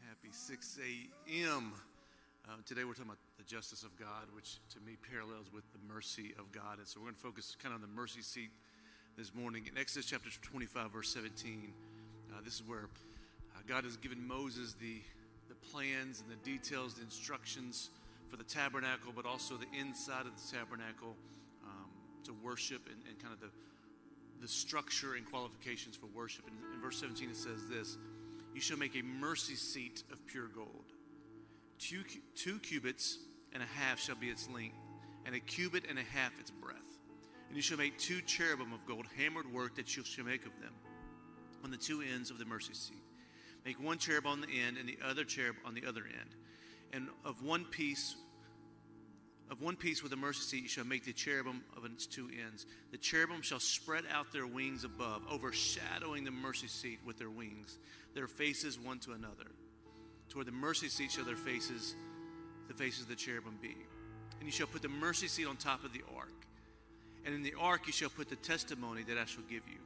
and happy 6 a.m. Today we're talking about the justice of God, which to me parallels with the mercy of God. And so we're going to focus kind of on the mercy seat this morning. In Exodus chapter 25, verse 17, this is where God has given Moses the plans and the details, the instructions for the tabernacle, but also the inside of the tabernacle to worship and kind of the structure and qualifications for worship. In verse 17 it says this: "You shall make a mercy seat of pure gold. Two cubits and a half shall be its length, and a cubit and a half its breadth. And you shall make two cherubim of gold, hammered work that you shall make of them on the two ends of the mercy seat. Make one cherub on the end and the other cherub on the other end. And of one piece with the mercy seat you shall make the cherubim of its two ends. The cherubim shall spread out their wings above, overshadowing the mercy seat with their wings, their faces one to another. Toward the mercy seat shall their faces, the faces of the cherubim be. And you shall put the mercy seat on top of the ark. And in the ark you shall put the testimony that I shall give you.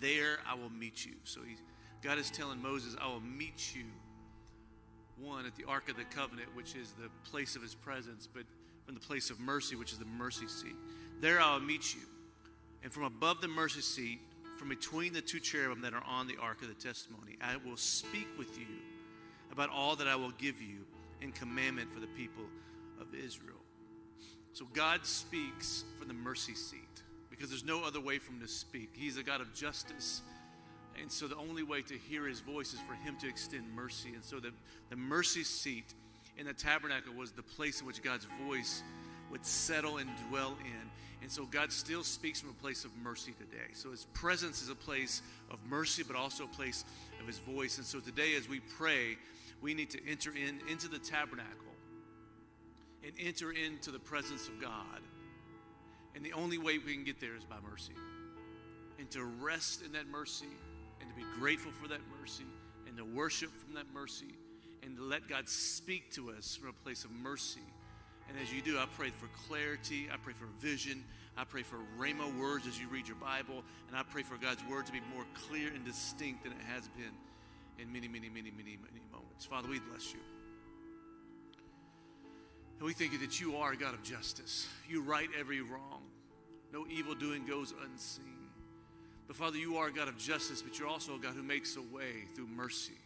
There I will meet you." So God is telling Moses, I will meet you, one, at the Ark of the Covenant, which is the place of his presence, but from the place of mercy, which is the mercy seat. There I will meet you. And from above the mercy seat, from between the two cherubim that are on the Ark of the Testimony, I will speak with you about all that I will give you in commandment for the people of Israel. So God speaks from the mercy seat because there's no other way for him to speak. He's a God of justice. And so the only way to hear his voice is for him to extend mercy. And so the mercy seat in the tabernacle was the place in which God's voice would settle and dwell in. And so God still speaks from a place of mercy today. So his presence is a place of mercy, but also a place of his voice. And so today as we pray, we need to enter into the tabernacle and enter into the presence of God. And the only way we can get there is by mercy. And to rest in that mercy, and to be grateful for that mercy, and to worship from that mercy, and to let God speak to us from a place of mercy. And as you do, I pray for clarity, I pray for vision, I pray for rhema words as you read your Bible, and I pray for God's word to be more clear and distinct than it has been in many, many, many, many, many moments. Father, we bless you. And we thank you that you are a God of justice. You right every wrong. No evil doing goes unseen. But Father, you are a God of justice, but you're also a God who makes a way through mercy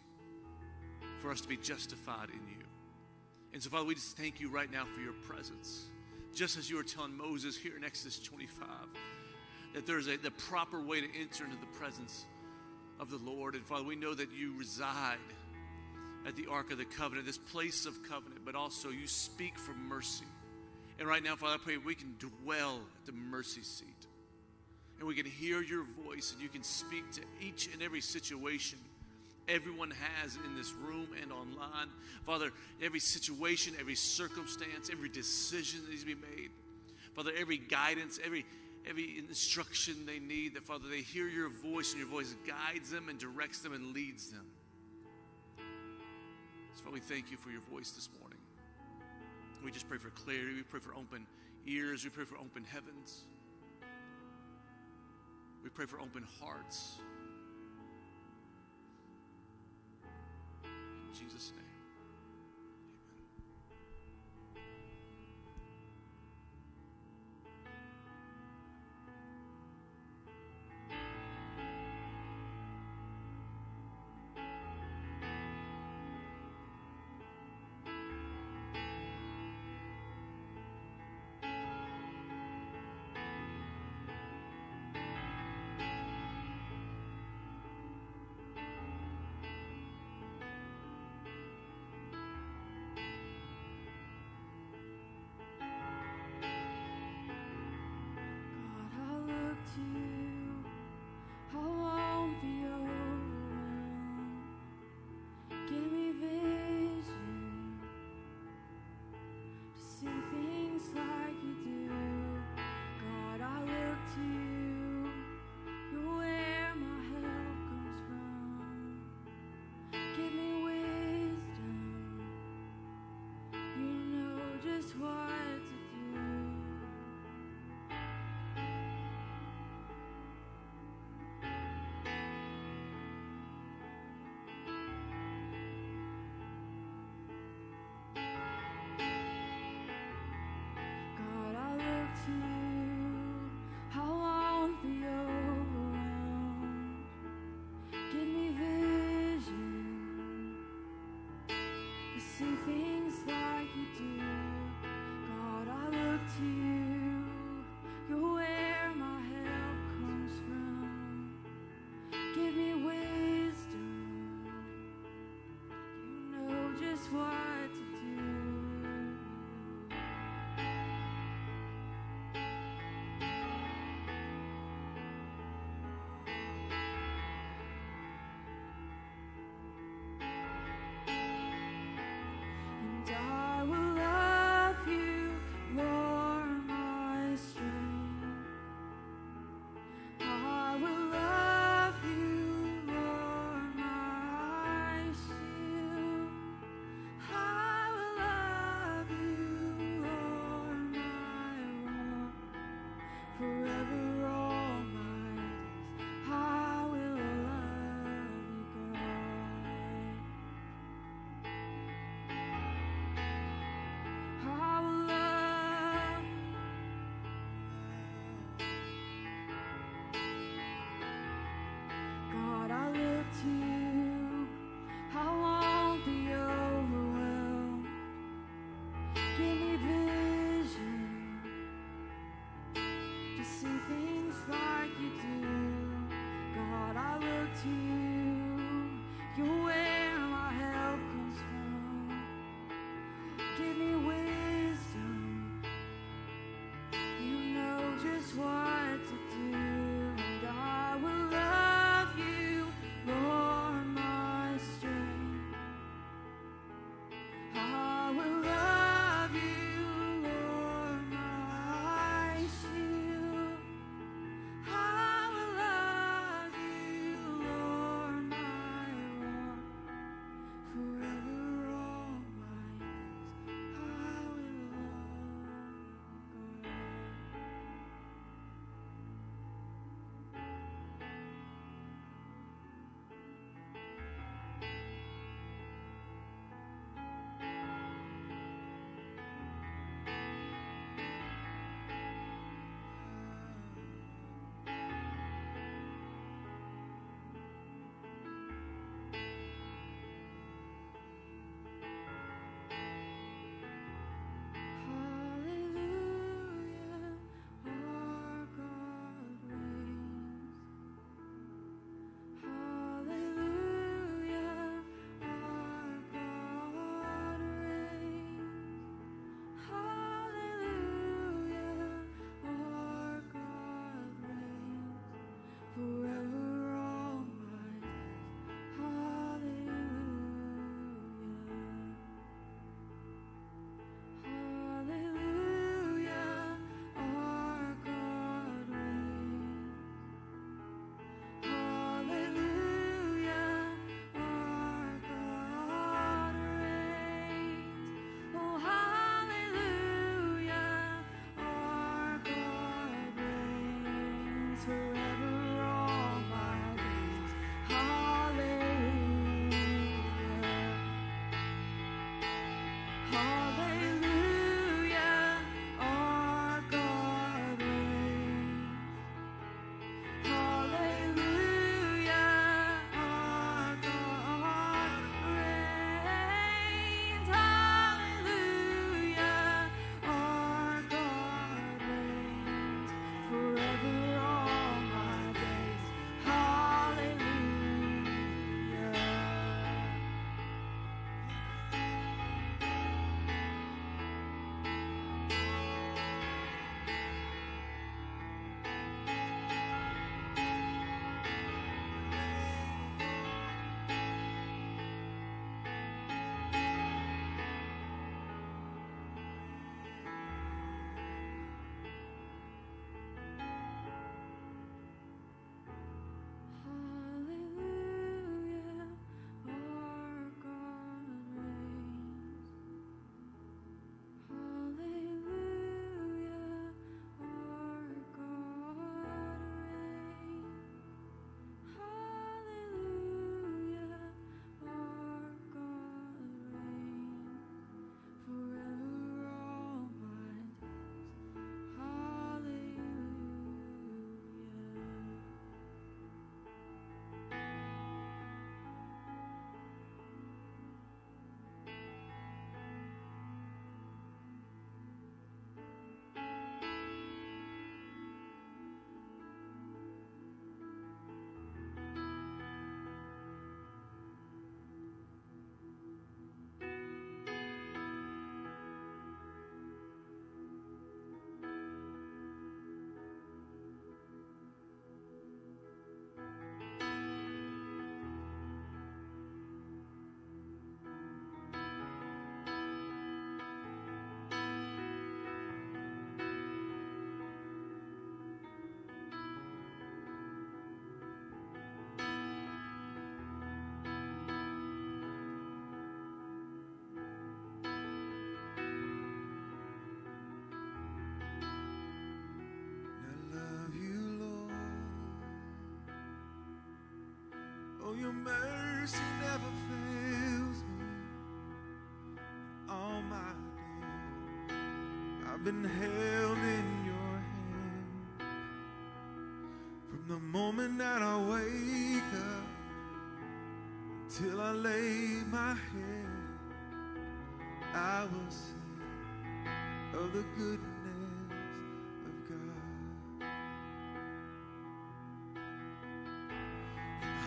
for us to be justified in you. And so, Father, we just thank you right now for your presence. Just as you were telling Moses here in Exodus 25, that there's the proper way to enter into the presence of the Lord. And Father, we know that you reside at the Ark of the Covenant, this place of covenant, but also you speak for mercy. And right now, Father, I pray we can dwell at the mercy seat. And we can hear your voice, and you can speak to each and every situation everyone has in this room and online. Father, every situation, every circumstance, every decision that needs to be made. Father, every guidance, every instruction they need, that, Father, they hear your voice, and your voice guides them and directs them and leads them. So, Father, we thank you for your voice this morning. We just pray for clarity. We pray for open ears. We pray for open heavens. We pray for open hearts. In Jesus' name. your mercy never fails me. All my days I've been held in your hand. From the moment that I wake up till I lay my head, I will sing of the goodness of God.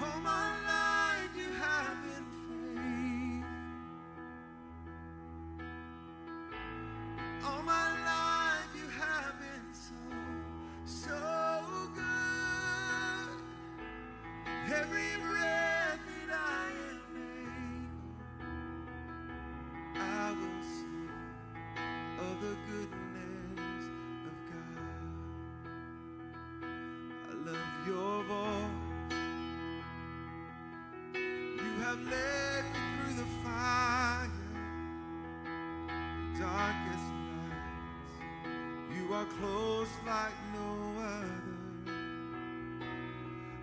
All my life you have been faithful. All my life you have been so, so good. Every breath that I am able, I will sing of the goodness of God. I love your voice. You have led me through the fire, the darkest nights. You are close like no other.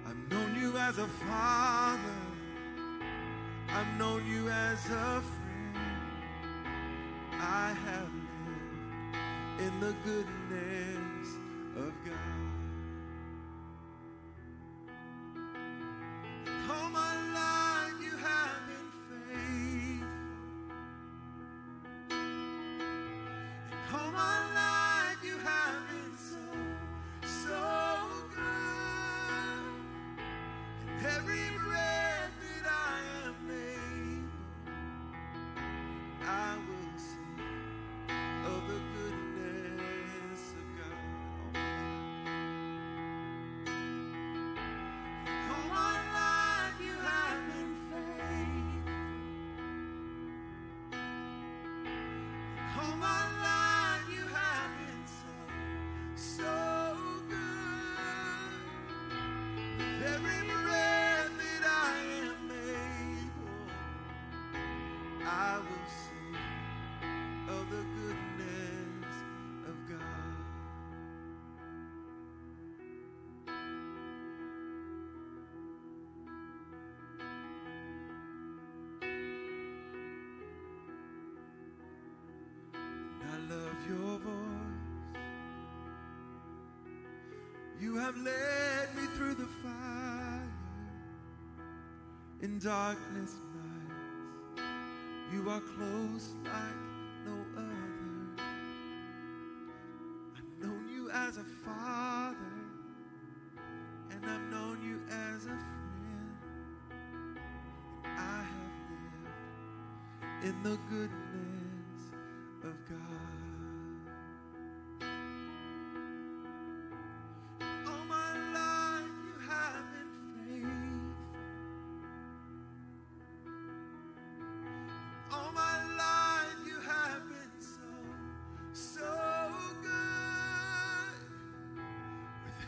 I've known you as a father, I've known you as a friend. I have lived in the goodness of God. Your voice, you have led me through the fire, in darkness nights, you are close like no other. I've known you as a father, and I've known you as a friend. I have lived in the goodness of God.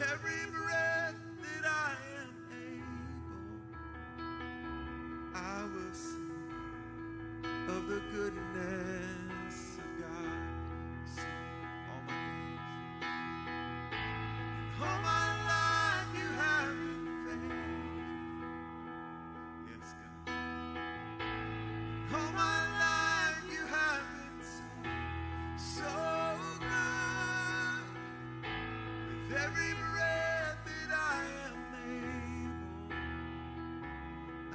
Every breath that I am able, I will sing of the goodness of God. Sing all my days. And all my life you have been faithful. Yes, God. All my life you have been so, so good. With every breath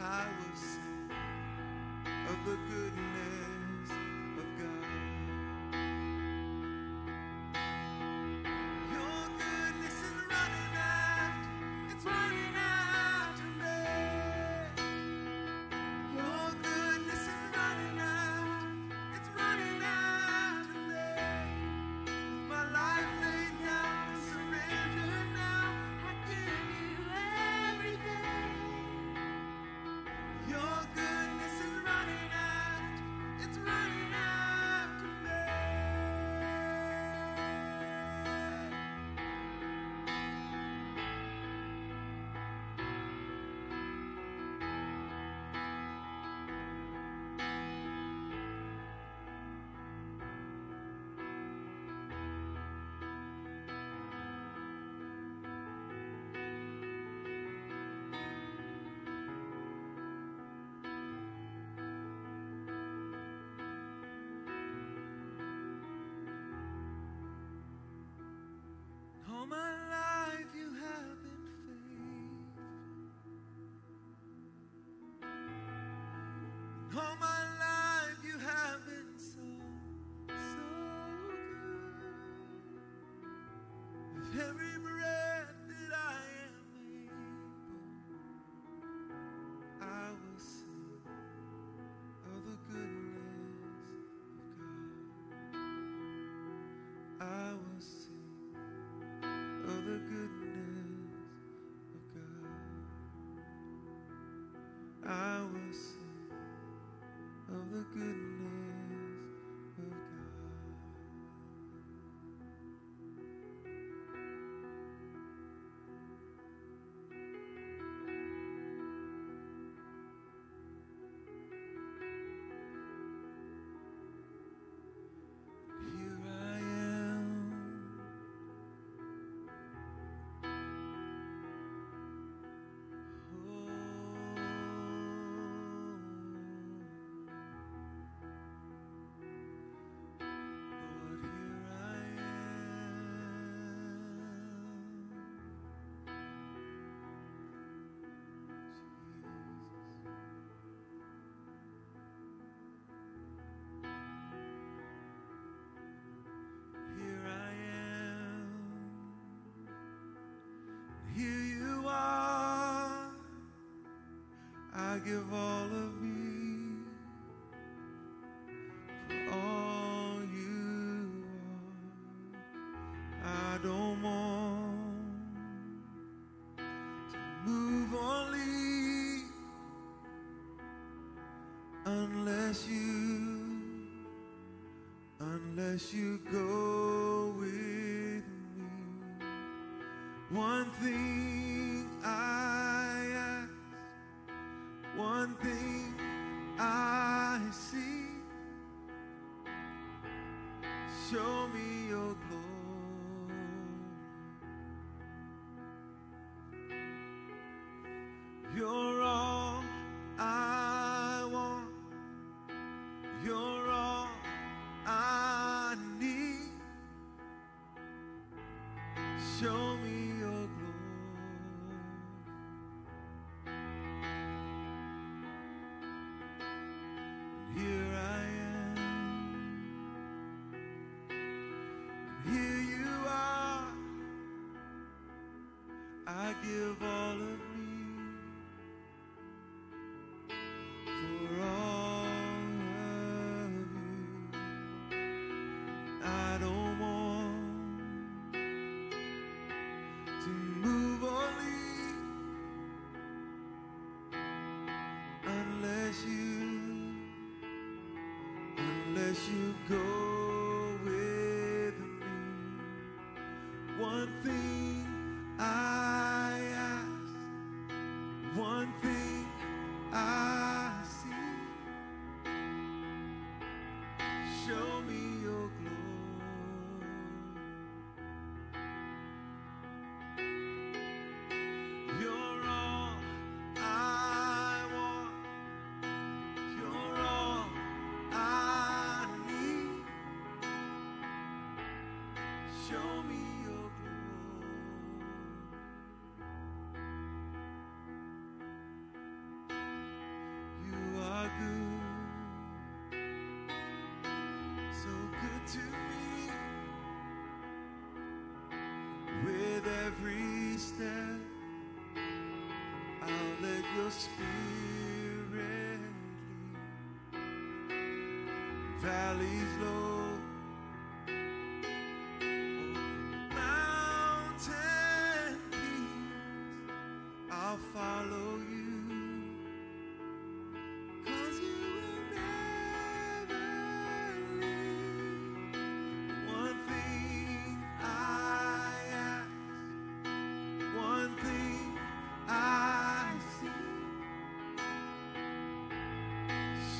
I will sing of the goodness of God. Your goodness is running after, it's running after me. Your goodness is running after, it's running after me. My life laid down, I surrender now, I give you everything. Your goodness is running out. I will sing of the goodness of God. Here I am, I give all of me for all you are. I don't want to move or leave unless you go with me. One thing one thing I see, show me your glory. You're all I want, you're all I need, show me your glory. I give all of me for all of you. I don't want to move or leave unless you go with me. One thing I ask, one thing I see, show me your glory. You're all I want, you're all I need, show me your glory. To me, with every step, I'll let your spirit lead. Valleys low, mountain peaks, I'll follow you.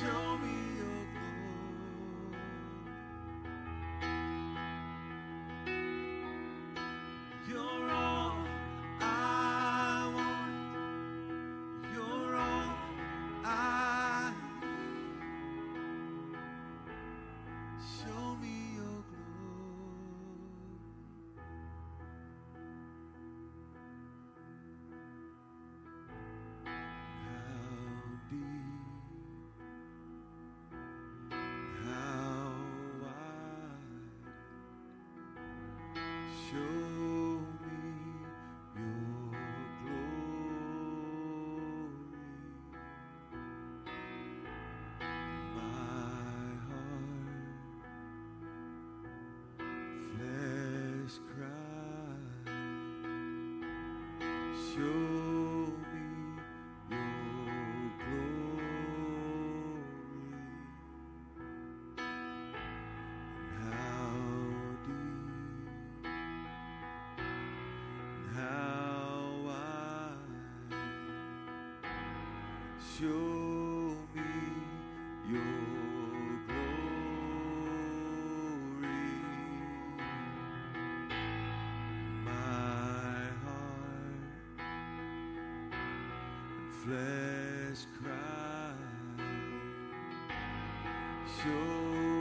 Show me your glory. Show me your glory. My heart and flesh cry. Show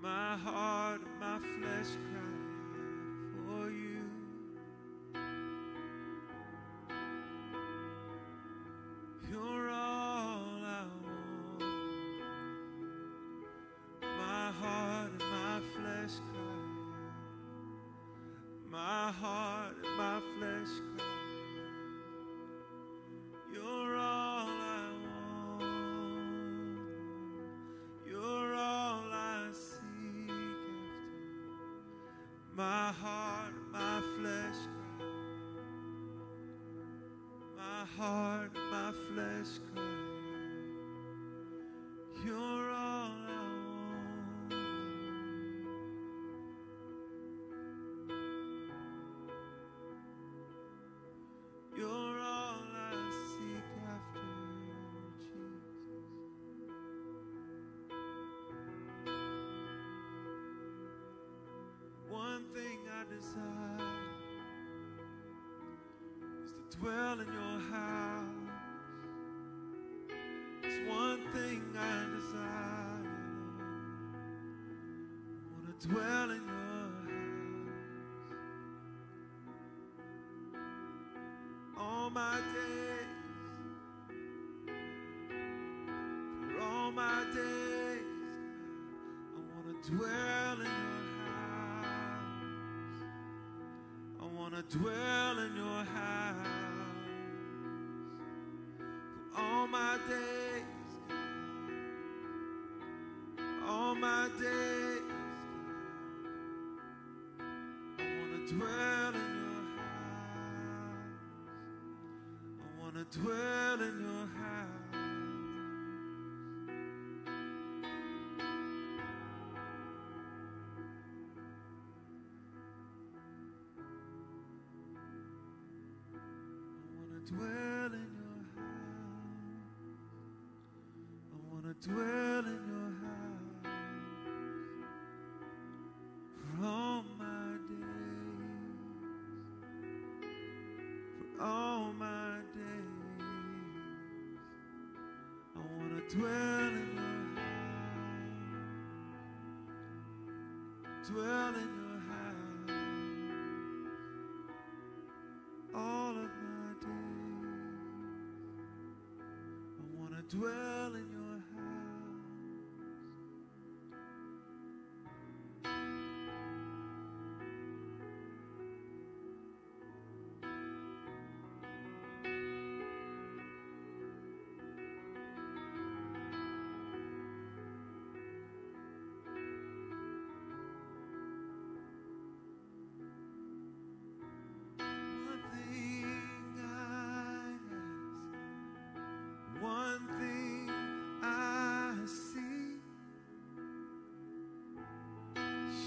my heart and my flesh cry for you. You're all I want. My heart and my flesh cry. My heart and my flesh cry. You're all I want. You're all I see. My heart, my flesh cry. My heart, my flesh cry. You're all I want. You're all I seek after, Jesus. One thing I desire is to dwell in your house. It's one thing I desire. I want to dwell in your house all my days. For all my days, I want to dwell in your house. I want to dwell in your house for all my days, God. All my days, God. dwell in your house. I want to dwell in your house. I want to dwell in your house. I want to dwell in your house. For all my days. All my days, I want to dwell in your house, dwell in your house. All of my days, I want to dwell in your house.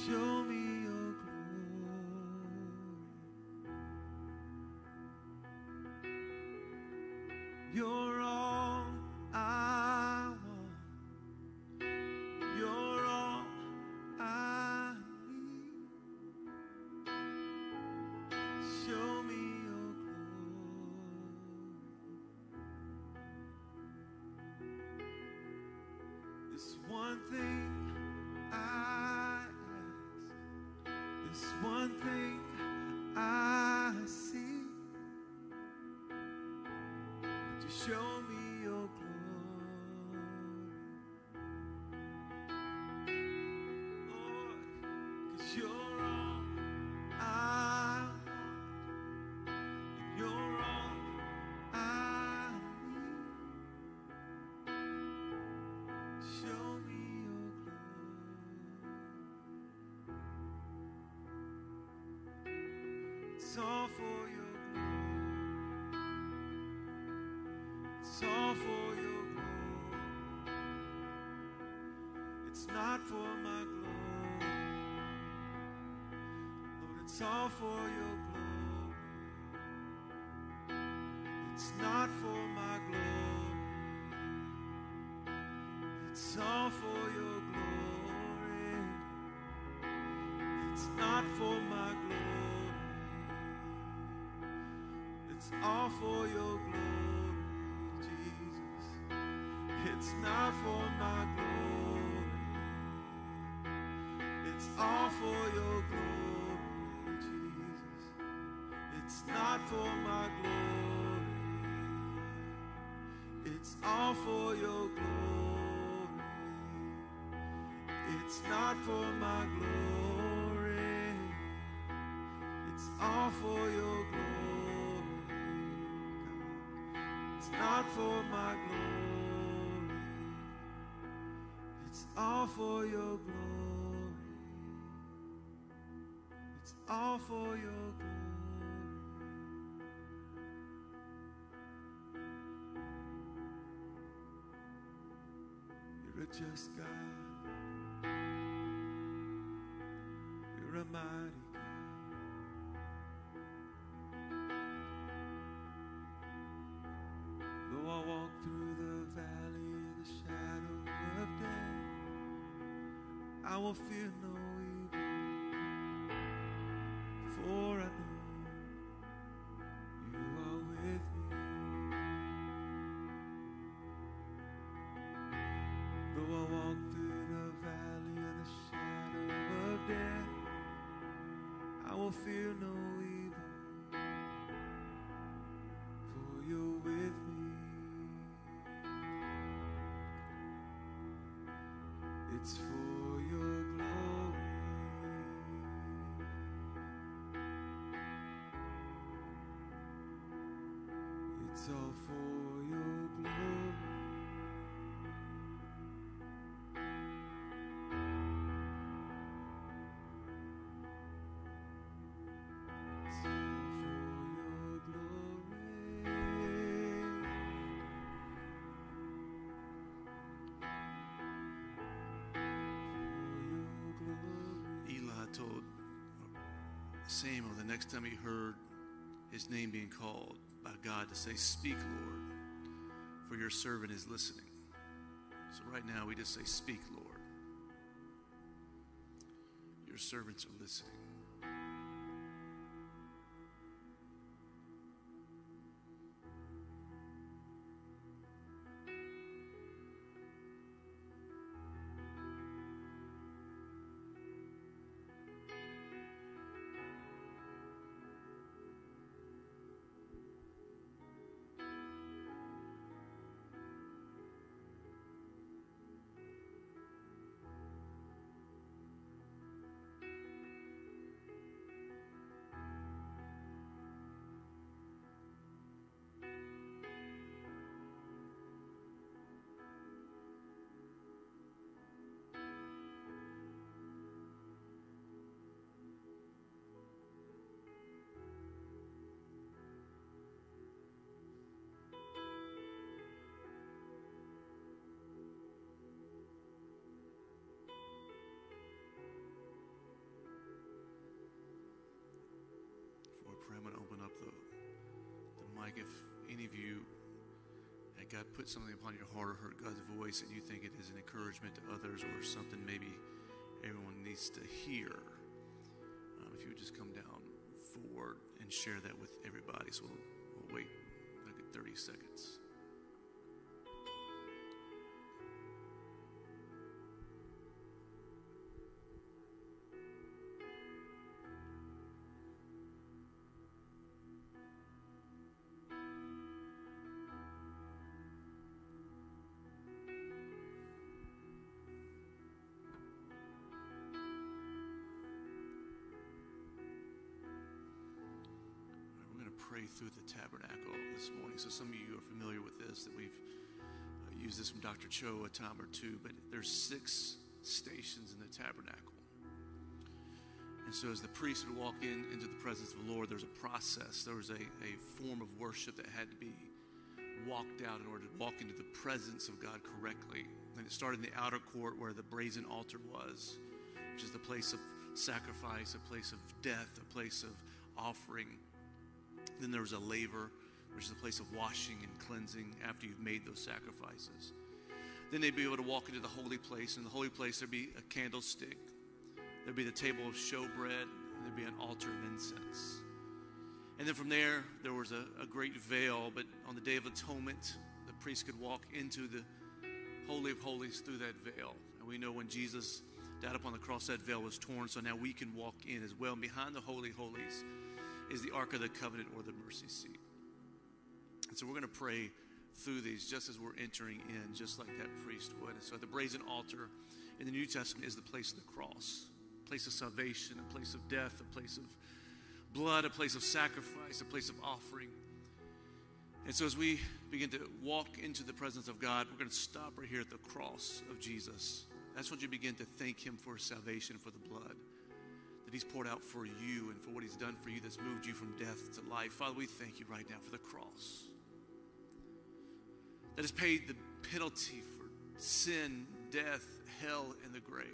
Show me your glory. You're all I want. You're all I need. Show me your glory. This one thing I see, to show me your glory, Lord, 'cause you're all I want, and you're all I need. Show me your glory. It's all for your glory. It's all for your glory. It's not for my glory, Lord. It's all for your glory. It's not for my glory. It's all for your glory. It's not for my glory. It's all for your glory, Jesus. It's not for my glory. It's all for your glory, Jesus. It's not for my glory. It's all for your glory. It's not for my glory. It's all for your glory. Not for my glory. It's all for your glory. It's all for your glory. You're a just God. You're a mighty God. I walk through the valley of the shadow of death, I will fear no evil, for I know you are with me. Though I walk through the valley of the shadow of death, I will fear no evil, for you're with me. It's for your glory. It's all for your glory. Samuel, the next time he heard his name being called by God, to say, "Speak, Lord, for your servant is listening." So right now we just say, "Speak, Lord. Your servants are listening." I'm going to open up the mic. If any of you had God put something upon your heart or heard God's voice and you think it is an encouragement to others or something maybe everyone needs to hear, if you would just come down forward and share that with everybody. So we'll wait like 30 seconds. Through the tabernacle this morning. So some of you are familiar with this, that we've used this from Dr. Cho a time or two, but there's 6 stations in the tabernacle. And so as the priest would walk into the presence of the Lord, there's a process. There was a form of worship that had to be walked out in order to walk into the presence of God correctly. And it started in the outer court where the brazen altar was, which is the place of sacrifice, a place of death, a place of offering. Then there was a laver, which is a place of washing and cleansing after you've made those sacrifices. Then they'd be able to walk into the holy place. In the holy place, there'd be a candlestick. There'd be the table of showbread. And there'd be an altar of incense. And then from there, there was a great veil. But on the Day of Atonement, the priest could walk into the Holy of Holies through that veil. And we know when Jesus died upon the cross, that veil was torn. So now we can walk in as well. And behind the Holy of Holies is the Ark of the Covenant, or the mercy seat. And so we're going to pray through these just as we're entering in, just like that priest would. And so the brazen altar in the New Testament is the place of the cross, a place of salvation, a place of death, a place of blood, a place of sacrifice, a place of offering. And so as we begin to walk into the presence of God, we're going to stop right here at the cross of Jesus. That's when you begin to thank him for salvation, for the blood that he's poured out for you and for what he's done for you that's moved you from death to life. Father, we thank you right now for the cross that has paid the penalty for sin, death, hell, and the grave.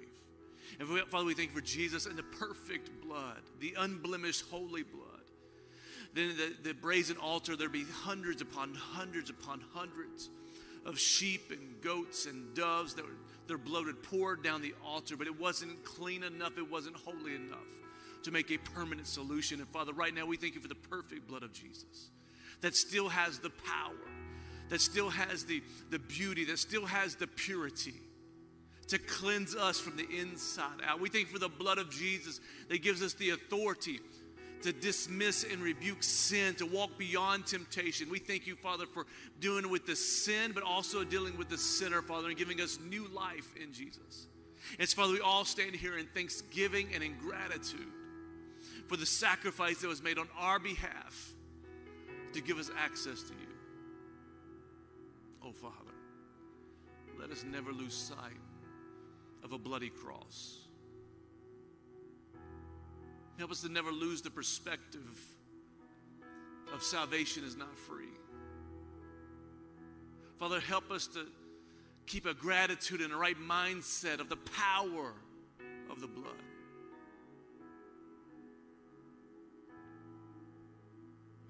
And Father, we thank you for Jesus and the perfect blood, the unblemished holy blood. Then the brazen altar, there'd be hundreds upon hundreds upon hundreds of sheep and goats and doves that were their blood had poured down the altar, but it wasn't clean enough, it wasn't holy enough to make a permanent solution. And Father, right now we thank you for the perfect blood of Jesus that still has the power, that still has the beauty, that still has the purity to cleanse us from the inside out. We thank you for the blood of Jesus that gives us the authority to dismiss and rebuke sin, to walk beyond temptation. We thank you, Father, for dealing with the sin, but also dealing with the sinner, Father, and giving us new life in Jesus. And so, Father, we all stand here in thanksgiving and in gratitude for the sacrifice that was made on our behalf to give us access to you. Oh, Father, let us never lose sight of a bloody cross. Help us to never lose the perspective of salvation is not free. Father, help us to keep a gratitude and a right mindset of the power of the blood.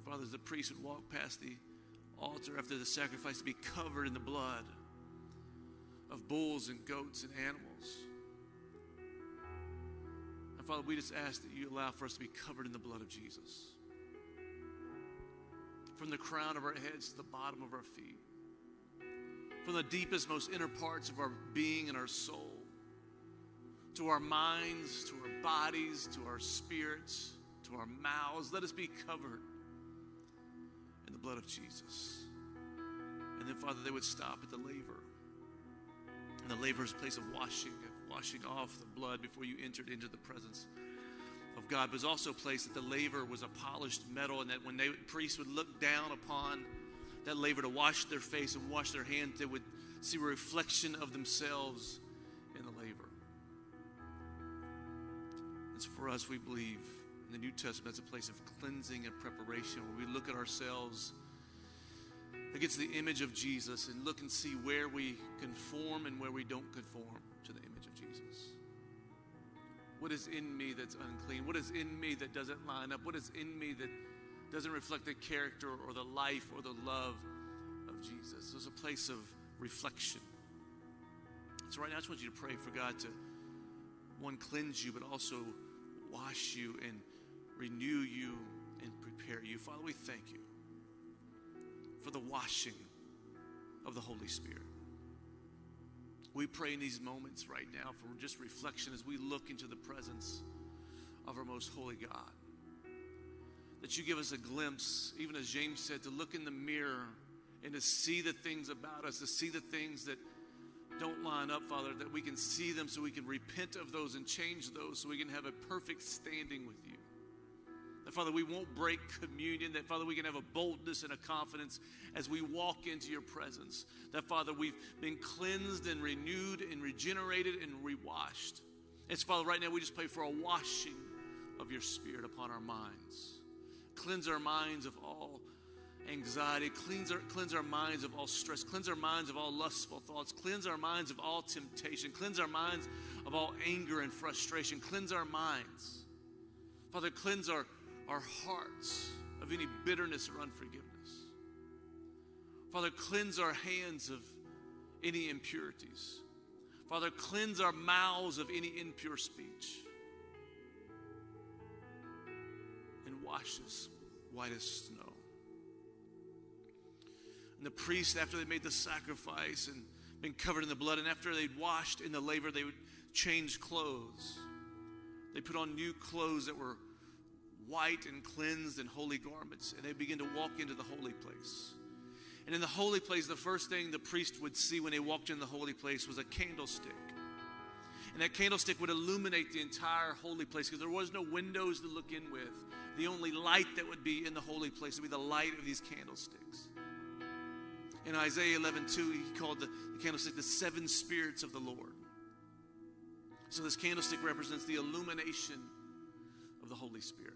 Father, as the priest would walk past the altar after the sacrifice, to be covered in the blood of bulls and goats and animals. And Father, we just ask that you allow for us to be covered in the blood of Jesus. From the crown of our heads to the bottom of our feet. From the deepest, most inner parts of our being and our soul, to our minds, to our bodies, to our spirits, to our mouths. Let us be covered in the blood of Jesus. And then, Father, they would stop at the laver. And the laver's place of washing off the blood before you entered into the presence of God. But it was also a place that the laver was a polished metal, and that when the priests would look down upon that laver to wash their face and wash their hands, they would see a reflection of themselves in the laver. It's for us, we believe, in the New Testament, it's a place of cleansing and preparation, where we look at ourselves against the image of Jesus and look and see where we conform and where we don't conform to the image of Jesus. What is in me that's unclean? What is in me that doesn't line up? What is in me that doesn't reflect the character or the life or the love of Jesus? There's a place of reflection. So right now I just want you to pray for God to, one, cleanse you, but also wash you and renew you and prepare you. Father, we thank you for the washing of the Holy Spirit. We pray in these moments right now for just reflection as we look into the presence of our most holy God. That you give us a glimpse, even as James said, to look in the mirror and to see the things about us, to see the things that don't line up, Father, that we can see them so we can repent of those and change those so we can have a perfect standing with you. That, Father, we won't break communion. That, Father, we can have a boldness and a confidence as we walk into your presence. That, Father, we've been cleansed and renewed and regenerated and rewashed. And so, Father, right now we just pray for a washing of your Spirit upon our minds. Cleanse our minds of all anxiety. Cleanse our minds of all stress. Cleanse our minds of all lustful thoughts. Cleanse our minds of all temptation. Cleanse our minds of all anger and frustration. Cleanse our minds. Father, cleanse our hearts of any bitterness or unforgiveness. Father, cleanse our hands of any impurities. Father, cleanse our mouths of any impure speech. And wash us white as snow. And the priest, after they made the sacrifice and been covered in the blood, and after they'd washed in the laver, they would change clothes. They put on new clothes that were white and cleansed and holy garments, and they begin to walk into the holy place. And in the holy place, the first thing the priest would see when they walked in the holy place was a candlestick. And that candlestick would illuminate the entire holy place, because there was no windows to look in with. The only light that would be in the holy place would be the light of these candlesticks. In Isaiah 11:2, he called the candlestick the seven spirits of the Lord. So this candlestick represents the illumination of the Holy Spirit.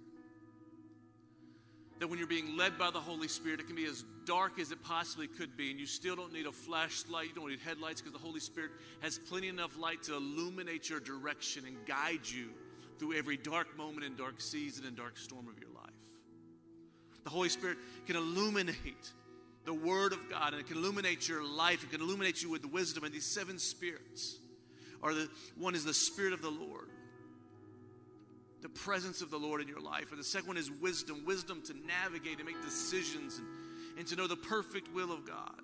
That when you're being led by the Holy Spirit, it can be as dark as it possibly could be, and you still don't need a flashlight, you don't need headlights, because the Holy Spirit has plenty enough light to illuminate your direction and guide you through every dark moment and dark season and dark storm of your life. The Holy Spirit can illuminate the Word of God, and it can illuminate your life. It can illuminate you with wisdom. And these seven spirits are one is the Spirit of the Lord, the presence of the Lord in your life. And the second one is wisdom, wisdom to navigate and make decisions and to know the perfect will of God.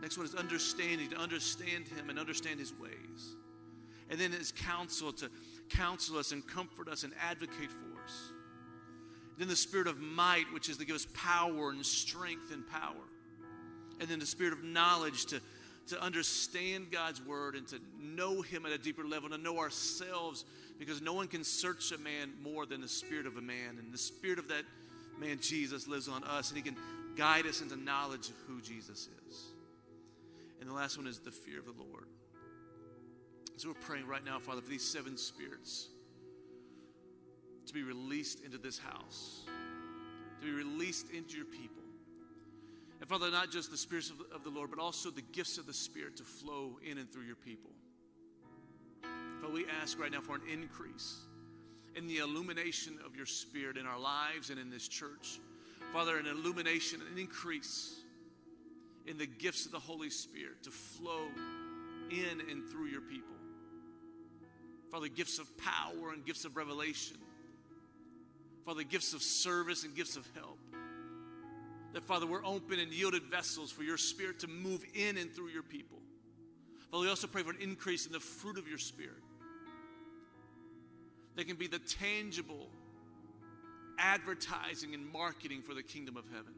Next one is understanding, to understand Him and understand His ways. And then His counsel, to counsel us and comfort us and advocate for us. Then the spirit of might, which is to give us power and strength and power. And then the spirit of knowledge to understand God's word and to know Him at a deeper level, to know ourselves, because no one can search a man more than the spirit of a man. And the spirit of that man, Jesus, lives on us, and He can guide us into knowledge of who Jesus is. And the last one is the fear of the Lord. So we're praying right now, Father, for these seven spirits to be released into this house, to be released into your people. And Father, not just the spirits of the Lord, but also the gifts of the Spirit to flow in and through your people. Father, we ask right now for an increase in the illumination of your Spirit in our lives and in this church. Father, an illumination, an increase in the gifts of the Holy Spirit to flow in and through your people. Father, gifts of power and gifts of revelation. Father, gifts of service and gifts of help. That, Father, we're open and yielded vessels for your Spirit to move in and through your people. Father, we also pray for an increase in the fruit of your Spirit. They can be the tangible advertising and marketing for the kingdom of heaven.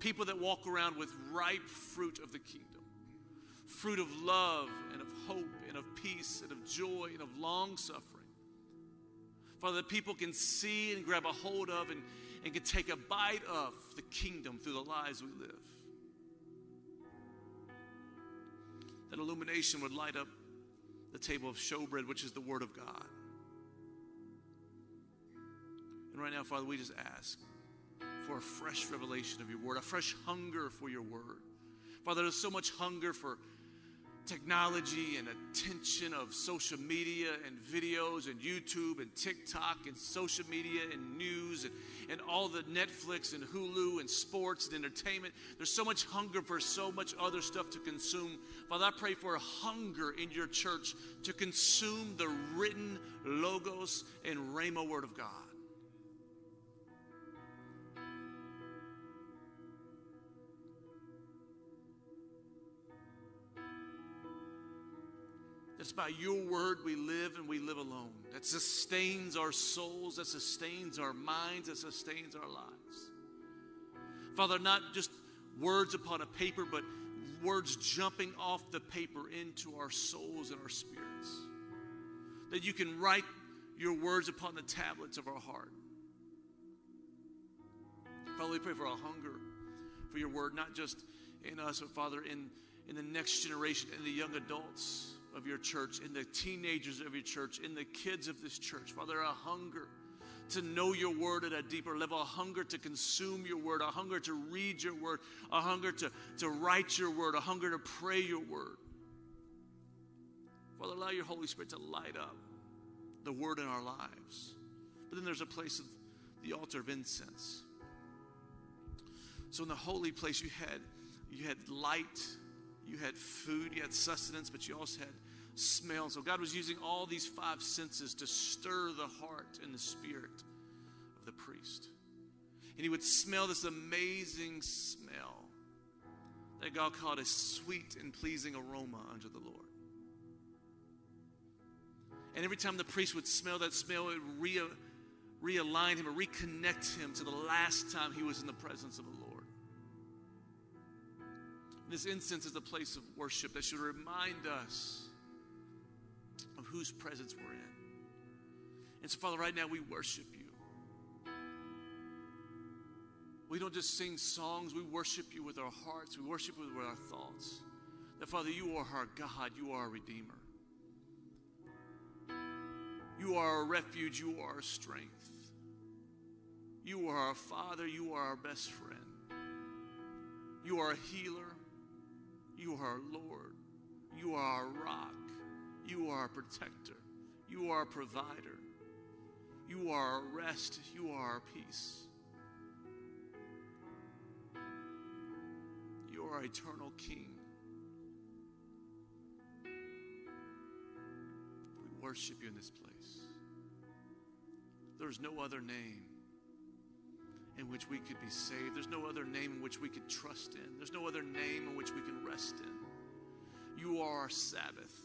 People that walk around with ripe fruit of the kingdom. Fruit of love and of hope and of peace and of joy and of long suffering. Father, that people can see and grab a hold of and can take a bite of the kingdom through the lives we live. That illumination would light up the table of showbread, which is the Word of God. And right now, Father, we just ask for a fresh revelation of your word, a fresh hunger for your word. Father, there's so much hunger for technology and attention of social media and videos and YouTube and TikTok and social media and news and all the Netflix and Hulu and sports and entertainment. There's so much hunger for so much other stuff to consume. Father, I pray for a hunger in your church to consume the written logos and rhema word of God. It's by your word we live and we live alone. That sustains our souls, that sustains our minds, that sustains our lives. Father, not just words upon a paper, but words jumping off the paper into our souls and our spirits. That you can write your words upon the tablets of our heart. Father, we pray for a hunger for your word, not just in us, but Father, in the next generation, in the young adults of your church, in the teenagers of your church, in the kids of this church. Father, a hunger to know your word at a deeper level, a hunger to consume your word, a hunger to read your word, a hunger to write your word, a hunger to pray your word. Father, allow your Holy Spirit to light up the word in our lives. But then there's a place of the altar of incense. So in the holy place you had light, you had food, you had sustenance, but you also had smell. So God was using all these five senses to stir the heart and the spirit of the priest. And he would smell this amazing smell that God called a sweet and pleasing aroma unto the Lord. And every time the priest would smell that smell, it would realign him or reconnect him to the last time he was in the presence of the Lord. This incense is a place of worship that should remind us of whose presence we're in. And so, Father, right now we worship you. We don't just sing songs. We worship you with our hearts. We worship you with our thoughts. That, Father, you are our God. You are our Redeemer. You are our refuge. You are our strength. You are our Father. You are our best friend. You are a healer. You are our Lord. You are our rock. You are our protector. You are our provider. You are our rest. You are our peace. You are our eternal King. We worship you in this place. There is no other name in which we could be saved. There's no other name in which we could trust in. There's no other name in which we can rest in. You are our Sabbath.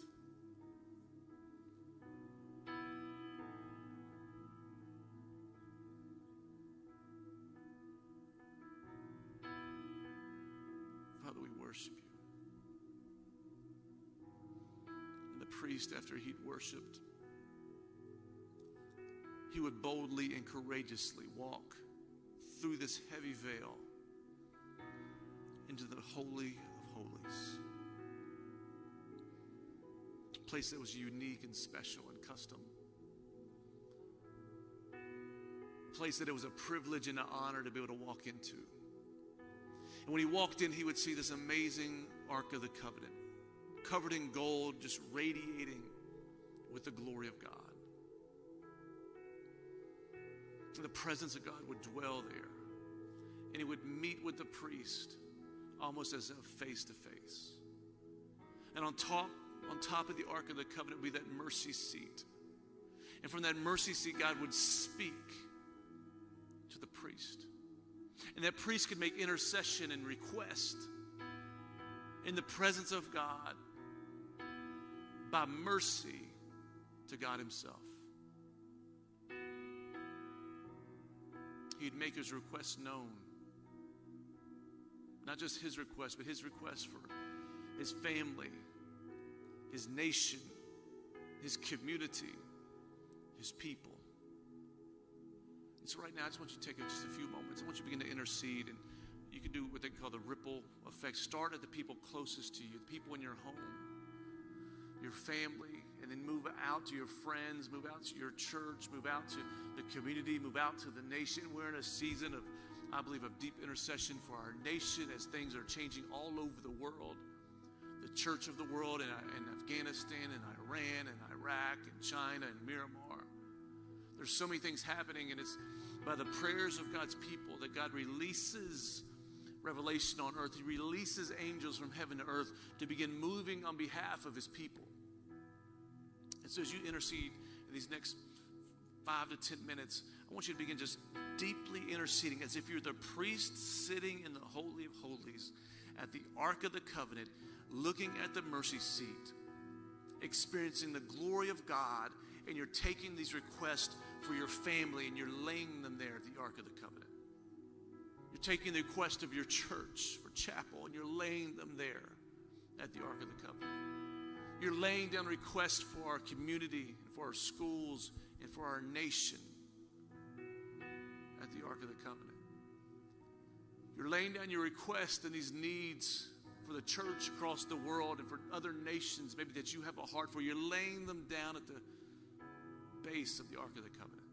Father, we worship you. And the priest, after he'd worshiped, he would boldly and courageously walk through this heavy veil into the Holy of Holies. A place that was unique and special and custom. A place that it was a privilege and an honor to be able to walk into. And when he walked in, he would see this amazing Ark of the Covenant, covered in gold, just radiating with the glory of God. The presence of God would dwell there. and he would meet with the priest almost as a face-to-face. And on top of the Ark of the Covenant would be that mercy seat. And from that mercy seat, God would speak to the priest. And that priest could make intercession and request in the presence of God by mercy to God himself. He'd make his request known. Not just his request, but his request for his family, his nation, his community, his people. And so right now, I just want you to take just a few moments. I want you to begin to intercede. And you can do what they call the ripple effect. Start at the people closest to you, the people in your home, your family, and then move out to your friends, move out to your church, move out to the community, move out to the nation. We're in a season of, I believe, of deep intercession for our nation as things are changing all over the world. The church of the world in Afghanistan and Iran and Iraq and China and Myanmar. There's so many things happening, and it's by the prayers of God's people that God releases revelation on earth. He releases angels from heaven to earth to begin moving on behalf of his people. And so as you intercede in these next 5 to 10 minutes, I want you to begin just deeply interceding as if you're the priest sitting in the Holy of Holies at the Ark of the Covenant, looking at the mercy seat, experiencing the glory of God, and you're taking these requests for your family and you're laying them there at the Ark of the Covenant. You're taking the request of your church for chapel and you're laying them there at the Ark of the Covenant. You're laying down requests for our community, and for our schools, and for our nation at the Ark of the Covenant. You're laying down your requests and these needs for the church across the world and for other nations maybe that you have a heart for. You're laying them down at the base of the Ark of the Covenant.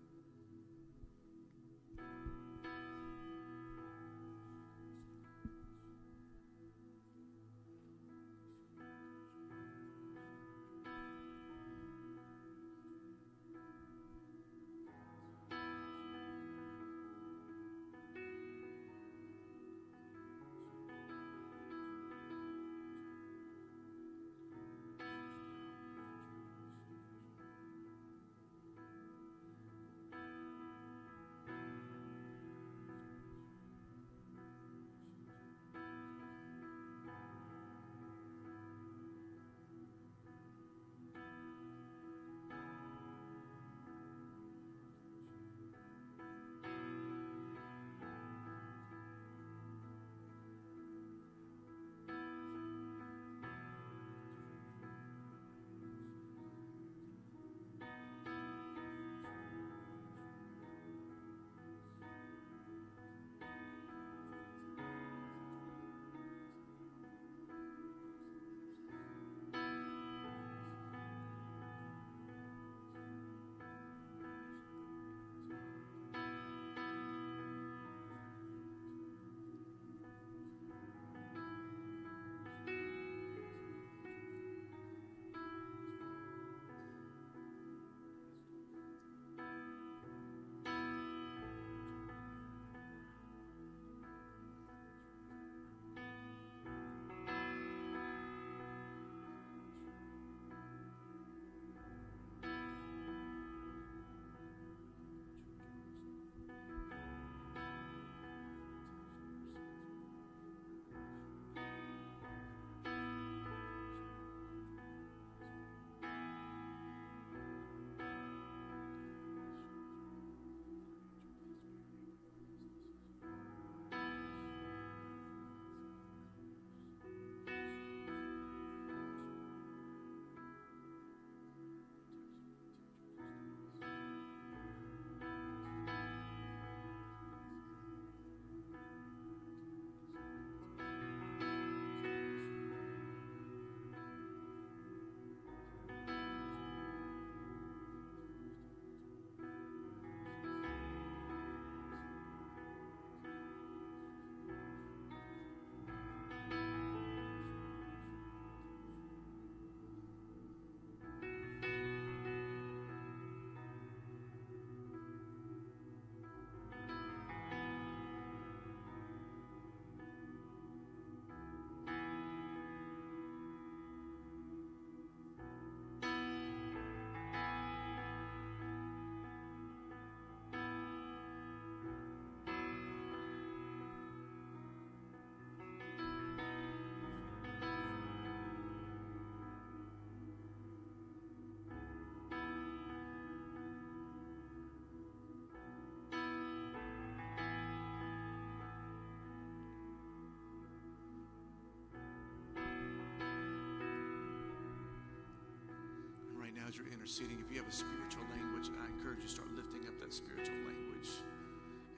as you're interceding, if you have a spiritual language, and I encourage you to start lifting up that spiritual language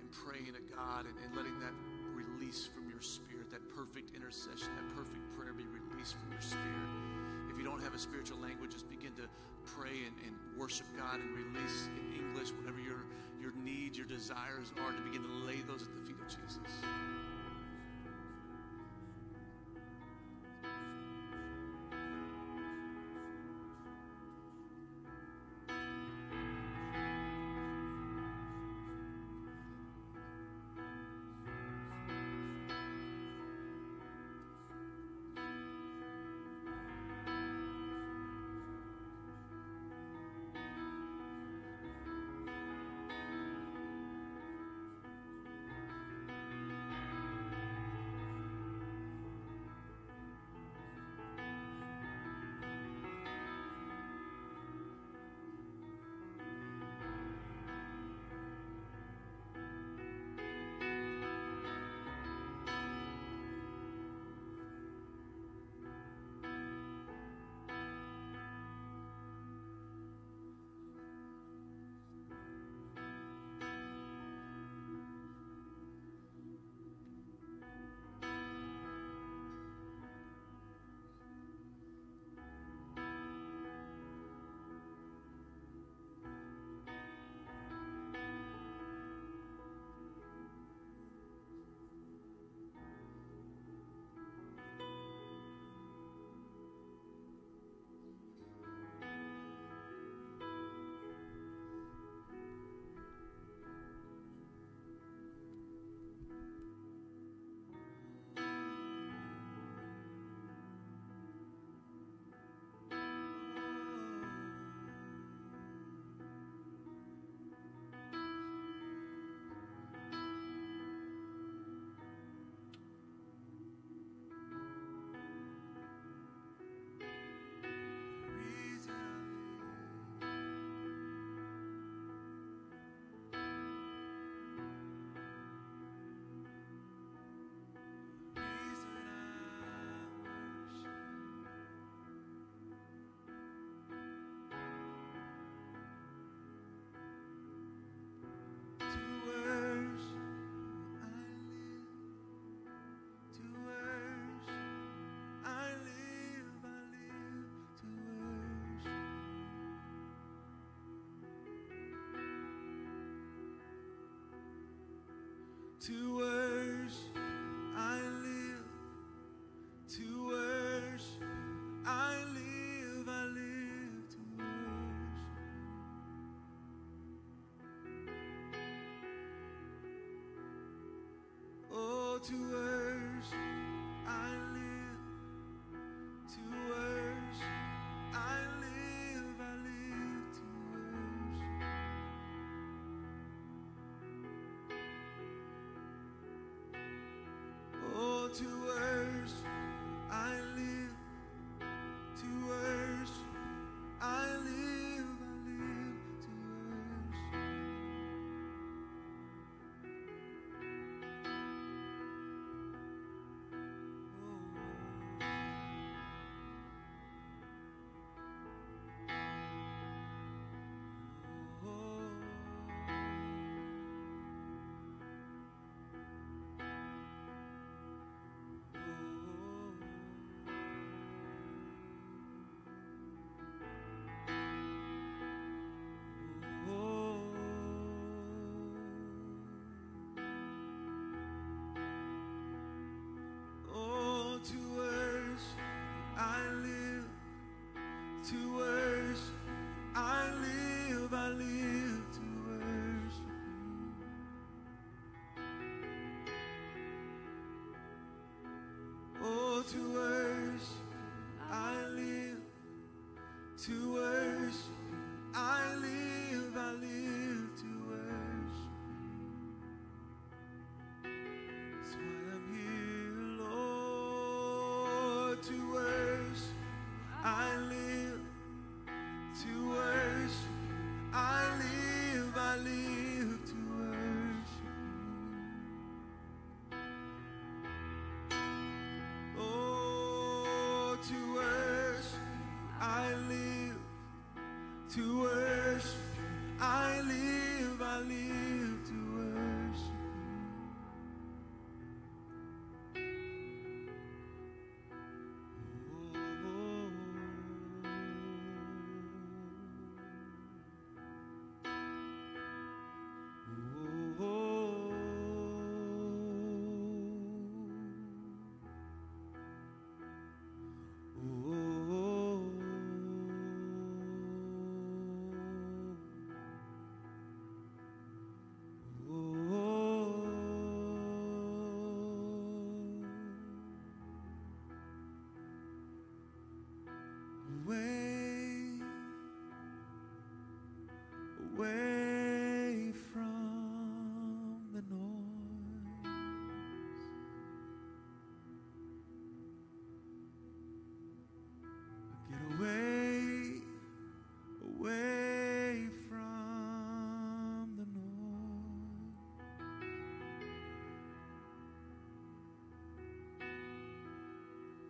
and praying to God and letting that release from your spirit, that perfect intercession, that perfect prayer be released from your spirit. If you don't have a spiritual language, just begin to pray and worship God and release in English whatever your needs, your desires are, to begin to lay those at the feet of Jesus. To worship, I live. To worship, I live. I live to worship. Oh, to worship, I live. To worship, I live. I live to worship. To worship, I live. To worship, I live. I live to worship. Oh. Oh. To worship, I live, I live to worship you. Oh, to worship, I live. To worship, I live, I live to worship you. That's why I'm here, Lord, to worship, I live. To worship, I live to worship. Oh, to worship, I live.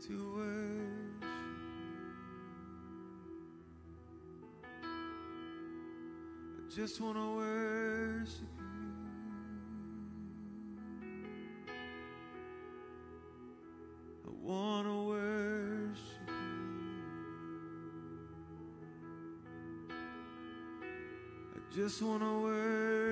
to worship. I just want to worship you. I want to worship you. I just want to worship.